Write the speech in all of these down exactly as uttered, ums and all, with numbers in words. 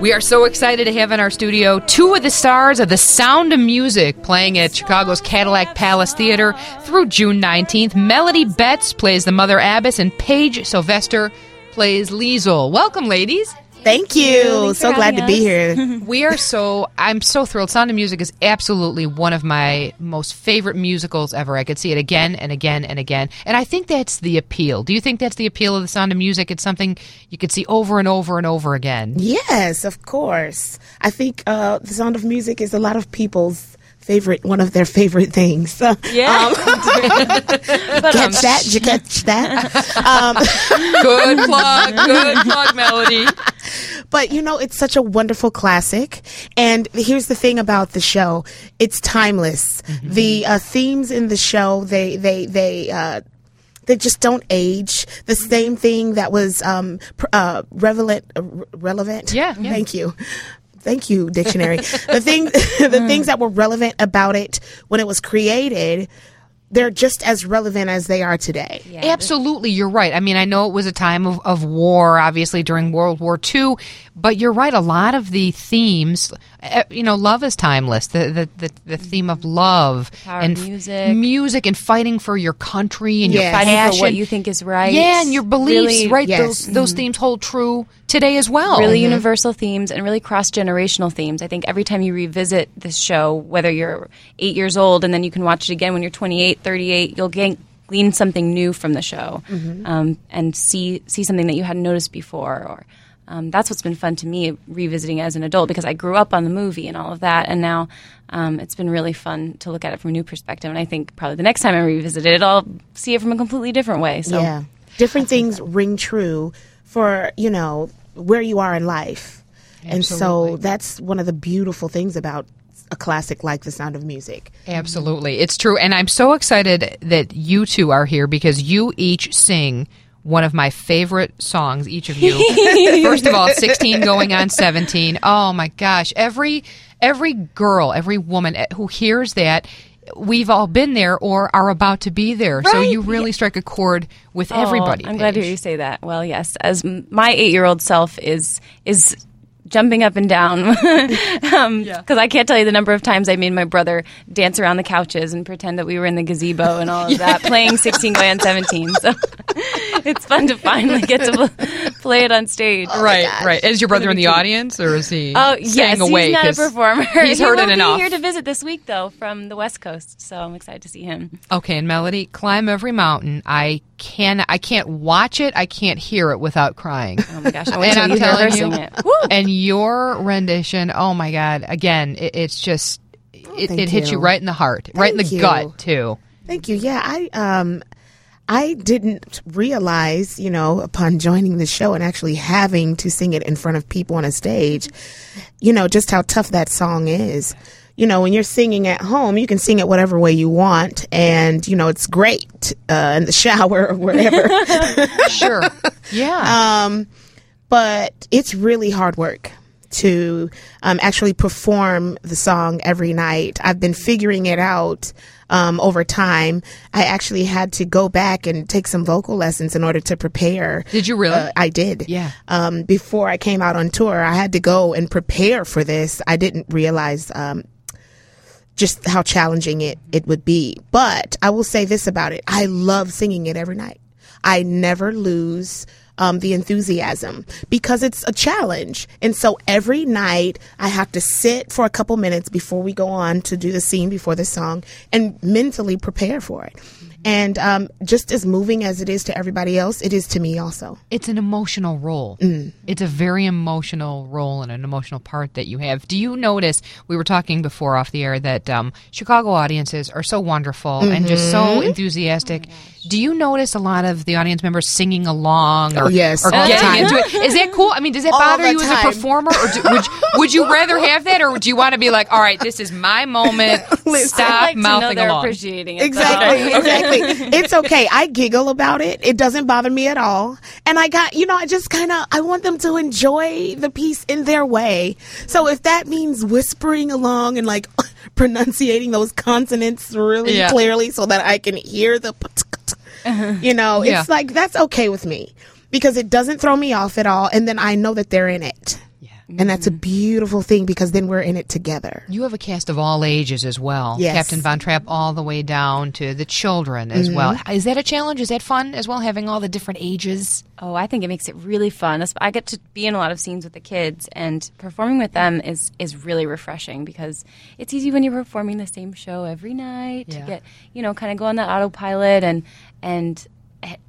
We are so excited to have in our studio two of the stars of The Sound of Music playing at Chicago's Cadillac Palace Theater through June nineteenth. Melody Betts plays the Mother Abbess and Paige Sylvester plays Liesl. Welcome, ladies. Thank you. So glad to be here. We are so, I'm so thrilled. Sound of Music is absolutely one of my most favorite musicals ever. I could see it again and again and again. And I think that's the appeal. Do you think that's the appeal of The Sound of Music? It's something you could see over and over and over again. Yes, of course. I think uh, The Sound of Music is a lot of people's favorite, one of their favorite things. Yeah. Um, catch that? Did you catch that? Um, good plug. Good plug, Melody. But, you know, it's such a wonderful classic. And here's the thing about the show. It's timeless. Mm-hmm. The uh, themes in the show, they, they, they, uh, They just don't age. The same thing that was um, uh, relevant. Uh, relevant. Yeah, yeah. Thank you. Thank you, dictionary. the thing, the things that were relevant about it when it was created, they're just as relevant as they are today. Yeah. Absolutely. You're right. I mean, I know it was a time of, of war, obviously, during World War Two. But you're right. A lot of the themes, you know, love is timeless. The the, the, the theme of love. Power and music. Music and fighting for your country and yes. your fighting passion. For what you think is right. Yeah, and your beliefs, really, right? Yes. Those, mm-hmm. those themes hold true today as well. Really mm-hmm. universal themes and really cross-generational themes. I think every time you revisit this show, whether you're eight years old and then you can watch it again when you're twenty-eight, thirty-eight, you'll gain... glean something new from the show mm-hmm. um, and see see something that you hadn't noticed before. Or um, that's what's been fun to me revisiting as an adult, because I grew up on the movie and all of that, and now um, it's been really fun to look at it from a new perspective. And I think probably the next time I revisit it, I'll see it from a completely different way. So yeah, different things that. Ring true for, you know, where you are in life. Absolutely. And so that's one of the beautiful things about a classic like The Sound of Music. Absolutely. It's true. And I'm so excited that you two are here, because you each sing one of my favorite songs, each of you. First of all, sixteen going on seventeen. Oh, my gosh. Every every girl, every woman who hears that, we've all been there or are about to be there. Right? So you really strike a chord with oh, everybody. I'm Paige. Glad to hear you say that. Well, yes. As my eight-year-old self is is... jumping up and down, because um, yeah. I can't tell you the number of times I made my brother dance around the couches and pretend that we were in the gazebo and all of that, yeah. playing sixteen Gland seventeen. So it's fun to finally get to play it on stage. Oh right, right. Is your brother in the audience, or is he? Oh yes, away he's not a performer. He's heard it enough. He's here to visit this week, though, from the West Coast, so I'm excited to see him. Okay, and Melody, Climb Every Mountain. I can, I can't watch it. I can't hear it without crying. Oh my gosh! I and I'm telling you, it. And your rendition, oh my God, again, it, it's just, it, it hits you. you right in the heart, Thank right in the you. gut, too. Thank you. Yeah, I um, I didn't realize, you know, upon joining the show and actually having to sing it in front of people on a stage, you know, just how tough that song is. You know, when you're singing at home, you can sing it whatever way you want, and, you know, it's great uh, in the shower or wherever. Sure. Yeah. Um, But it's really hard work to um, actually perform the song every night. I've been figuring it out um, over time. I actually had to go back and take some vocal lessons in order to prepare. Did you really? Uh, I did. Yeah. Um, before I came out on tour, I had to go and prepare for this. I didn't realize um, just how challenging it, it would be. But I will say this about it. I love singing it every night. I never lose Um, the enthusiasm, because it's a challenge. And so every night I have to sit for a couple minutes before we go on to do the scene before the song and mentally prepare for it. And um, just as moving as it is to everybody else, it is to me also. It's an emotional role. Mm. It's a very emotional role and an emotional part that you have. Do you notice, we were talking before off the air, that um, Chicago audiences are so wonderful mm-hmm. and just so enthusiastic. Oh, do you notice a lot of the audience members singing along or, oh, yes. or getting into it? Is that cool? I mean, does that all bother you time. as a performer? Or do, would, would you rather have that, or would you want to be like, all right, this is my moment, stop like mouthing along? Appreciating it, exactly, though. Exactly. It's okay. I giggle about it. It doesn't bother me at all. And I got, you know, I just kind of, I want them to enjoy the piece in their way. So if that means whispering along and like pronunciating those consonants really yeah. clearly so that I can hear the, you know, it's yeah. like, that's okay with me, because it doesn't throw me off at all. And then I know that they're in it. Yeah. Mm-hmm. And that's a beautiful thing, because then we're in it together. You have a cast of all ages as well. Yes. Captain Von Trapp all the way down to the children as mm-hmm. well. Is that a challenge? Is that fun as well, having all the different ages? Oh, I think it makes it really fun. I get to be in a lot of scenes with the kids, and performing with them is, is really refreshing, because it's easy when you're performing the same show every night yeah. to get, you know, kind of go on that autopilot, and and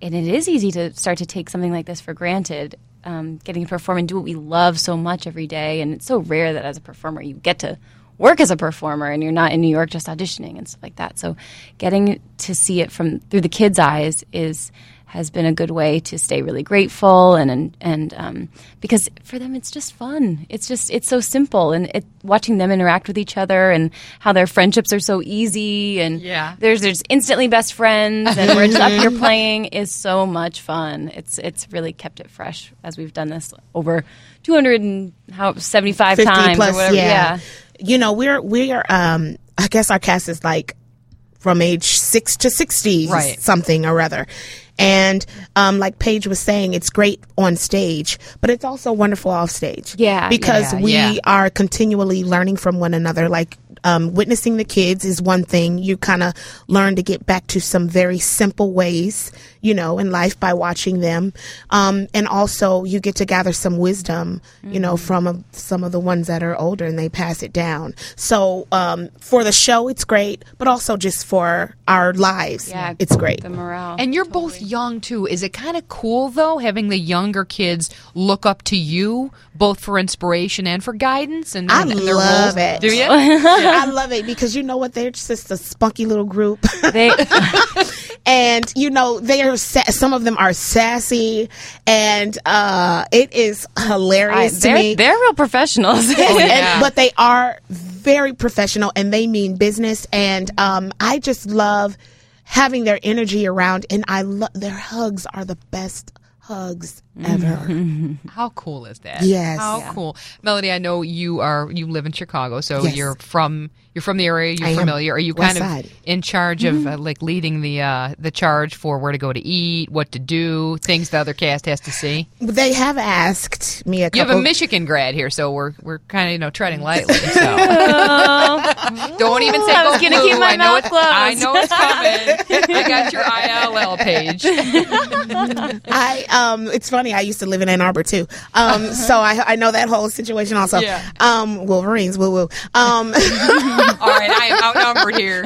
and it is easy to start to take something like this for granted. Um, getting to perform and do what we love so much every day, and it's so rare that as a performer you get to work as a performer and you're not in New York just auditioning and stuff like that. So getting to see it from through the kids' eyes is has been a good way to stay really grateful, and and, and um, because for them it's just fun. It's just it's so simple, and it, watching them interact with each other and how their friendships are so easy, and yeah. there's there's instantly best friends, and we're just up here playing is so much fun. It's it's really kept it fresh as we've done this over two hundred and how seventy-five times plus, or whatever. Yeah. yeah. You know, we're we are um I guess our cast is like from age six to sixty right. something or other. And um like Paige was saying, it's great on stage, but it's also wonderful off stage. Yeah. Because yeah, we yeah. are continually learning from one another. Like um witnessing the kids is one thing. You kinda learn to get back to some very simple ways, you know, in life by watching them. Um and also you get to gather some wisdom, mm-hmm. you know, from uh, some of the ones that are older, and they pass it down. So um for the show it's great, but also just for our lives yeah, it's great. The morale. And you're totally. Both young too. Is it kind of cool though having the younger kids look up to you both for inspiration and for guidance? And I and love their roles? It. Do you? I love it, because you know what? They're just a spunky little group. They- and, you know, they are sa- some of them are sassy, and uh, it is hilarious I, to they're, me. They're real professionals. Yes, oh, yeah. and, but they are very professional, and they mean business. And um, I just love having their energy around, and I love their hugs are the best hugs ever. How cool is that? Yes. How yeah. cool. Melody, I know you are you live in Chicago, so yes. you're from you're from the area, you're I familiar. Are you kind side. Of in charge mm-hmm. of uh, like leading the uh, the charge for where to go to eat, what to do, things the other cast has to see? They have asked me a couple. You have a Michigan grad here, so we're we're kind of, you know, treading lightly. So. Don't even say I was going to keep my I mouth closed. I know it's coming. I got your I L L page. I um it's funny. I used to live in Ann Arbor too, um, so I, I know that whole situation also. Yeah. Um, Wolverines, woo woo. Um. All right, I am outnumbered here.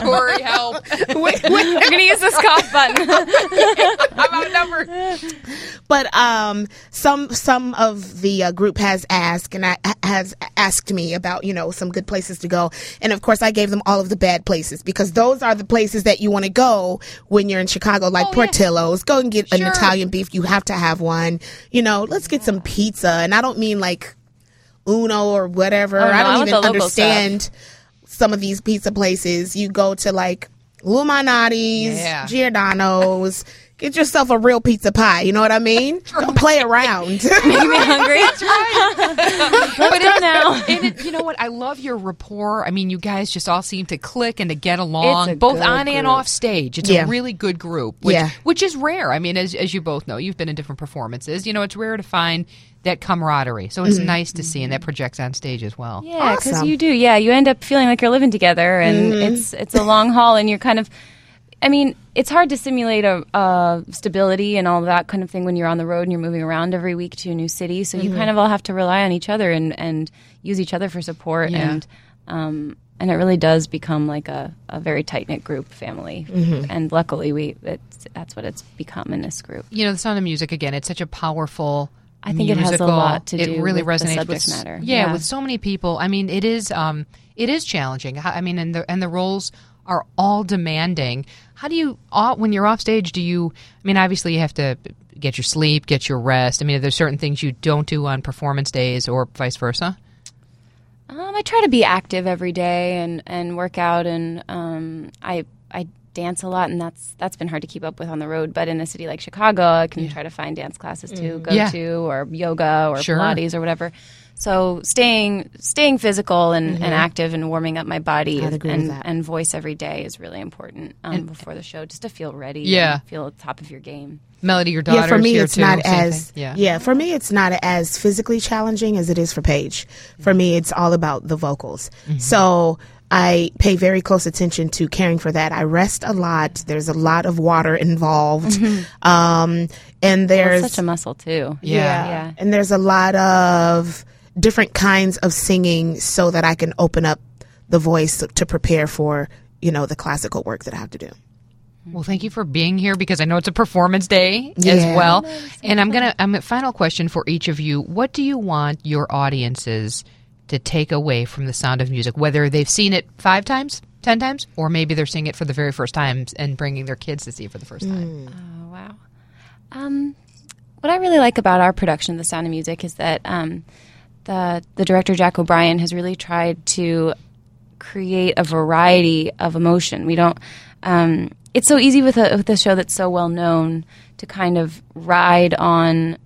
Corey, help! Wait, wait. You're gonna use this cough button. I'm outnumbered. But um, some some of the uh, group has asked and I, has asked me about, you know, some good places to go, and of course I gave them all of the bad places, because those are the places that you want to go when you're in Chicago, like oh, Portillo's. Yeah. Go and get sure. an Italian beef. You have to. To have one, you know, let's get yeah. some pizza, and I don't mean like Uno or whatever. Oh, no, I don't I even understand stuff. Some of these pizza places. You go to like Luminati's, yeah. Giordano's. Get yourself a real pizza pie. You know what I mean? Don't play around. Make me hungry. That's right. But it, now. And it, you know what? I love your rapport. I mean, you guys just all seem to click and to get along, both on group. And off stage. It's yeah. a really good group, which, yeah. which is rare. I mean, as as you both know, you've been in different performances. You know, it's rare to find that camaraderie. So it's mm-hmm. nice to see, and that projects on stage as well. Yeah, because awesome. You do. Yeah, you end up feeling like you're living together, and mm-hmm. it's it's a long haul, and you're kind of, I mean, it's hard to simulate a uh, stability and all that kind of thing when you're on the road and you're moving around every week to a new city. So mm-hmm. you kind of all have to rely on each other and, and use each other for support. Yeah. And um, and it really does become like a, a very tight-knit group family. Mm-hmm. And luckily, we it's, that's what it's become in this group. You know, The Sound of Music, again, it's such a powerful I think musical. It has a lot to do it really with resonates the subject with, matter. Yeah, yeah, with so many people. I mean, it is um, it is challenging. I mean, and the and the roles are all demanding. How do you, when you're off stage, do you, I mean, obviously you have to get your sleep, get your rest. I mean, are there certain things you don't do on performance days or vice versa? Um, I try to be active every day and, and work out, and um, I I dance a lot, and that's that's been hard to keep up with on the road. But in a city like Chicago, I can yeah. try to find dance classes to mm. go yeah. to, or yoga or sure. Pilates or whatever. So staying staying physical and, mm-hmm. and active and warming up my body and, and voice every day is really important um, and, before the show, just to feel ready yeah. and feel at the top of your game. Melody, your daughter's yeah, for me, here it's too. Not as, yeah. yeah, for me, it's not as physically challenging as it is for Paige. Mm-hmm. For me, it's all about the vocals. Mm-hmm. So I pay very close attention to caring for that. I rest a lot. There's a lot of water involved. Mm-hmm. Um, and there's... Well, it's such a muscle, too. Yeah. yeah. yeah. And there's a lot of different kinds of singing so that I can open up the voice to prepare for, you know, the classical work that I have to do. Well, thank you for being here, because I know it's a performance day yeah. as well. And I'm going to, I'm a final question for each of you. What do you want your audiences to take away from The Sound of Music, whether they've seen it five times, ten times, or maybe they're seeing it for the very first time and bringing their kids to see it for the first time? Mm. Oh, wow. Um, what I really like about our production of The Sound of Music is that um, the the director, Jack O'Brien, has really tried to create a variety of emotion. We don't... Um, It's so easy with a, with a show that's so well known to kind of ride on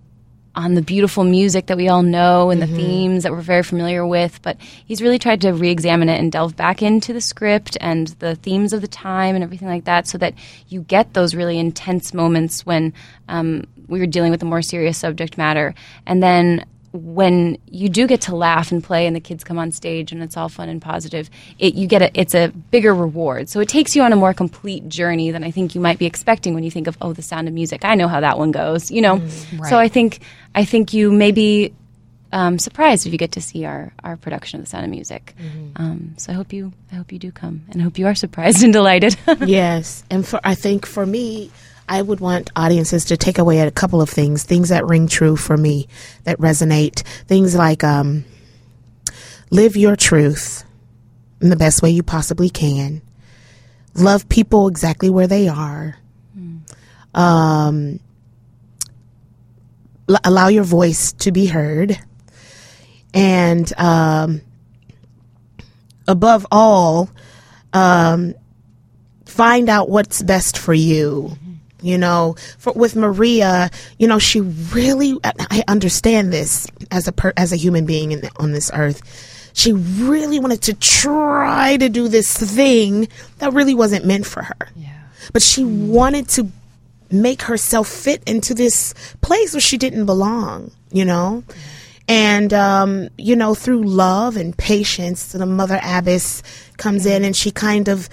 on the beautiful music that we all know and mm-hmm. the themes that we're very familiar with. But he's really tried to re-examine it and delve back into the script and the themes of the time and everything like that, so that you get those really intense moments when um, we were dealing with a more serious subject matter. And then when you do get to laugh and play and the kids come on stage and it's all fun and positive, it, you get a, it's a bigger reward. So it takes you on a more complete journey than I think you might be expecting when you think of, oh, The Sound of Music. I know how that one goes, you know. Mm, right. So I think I think you may be um, surprised if you get to see our, our production of The Sound of Music. Mm-hmm. Um, so I hope you I hope you do come, and I hope you are surprised and delighted. Yes, and for I think for me, I would want audiences to take away a couple of things, things that ring true for me, that resonate. Things like um, live your truth in the best way you possibly can. Love people exactly where they are. Mm. Um, l- allow your voice to be heard. And um, above all, um, find out what's best for you. You know, for, with Maria, you know, she really, I understand this as a per, as a human being in, on this earth. She really wanted to try to do this thing that really wasn't meant for her. Yeah. But she wanted to make herself fit into this place where she didn't belong, you know. Yeah. And, um, you know, through love and patience, so the Mother Abbess comes yeah. in and she kind of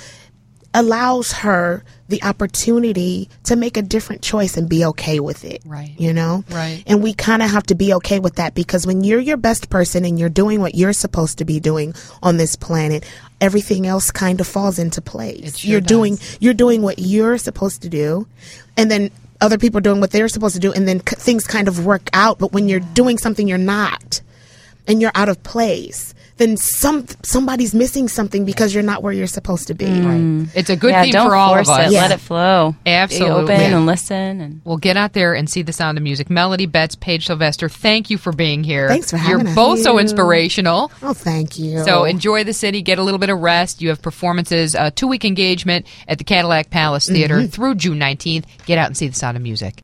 allows her the opportunity to make a different choice and be okay with it. Right. You know? Right. And we kind of have to be okay with that, because when you're your best person and you're doing what you're supposed to be doing on this planet, everything else kind of falls into place. Sure you're does. doing you're doing what you're supposed to do, and then other people are doing what they're supposed to do, and then c- things kind of work out. But when you're yeah. doing something you're not, and you're out of place, then some somebody's missing something because you're not where you're supposed to be. Mm. Right. It's a good yeah, thing for all of us. It. Yeah. Let it flow. Absolutely. Be open yeah. and listen. And Well, get out there and see The Sound of Music. Melody Betts, Paige Sylvester, thank you for being here. Thanks for having You're us. both you. so inspirational. Oh, thank you. So enjoy the city. Get a little bit of rest. You have performances, a two-week engagement at the Cadillac Palace Theater mm-hmm. through June nineteenth. Get out and see The Sound of Music.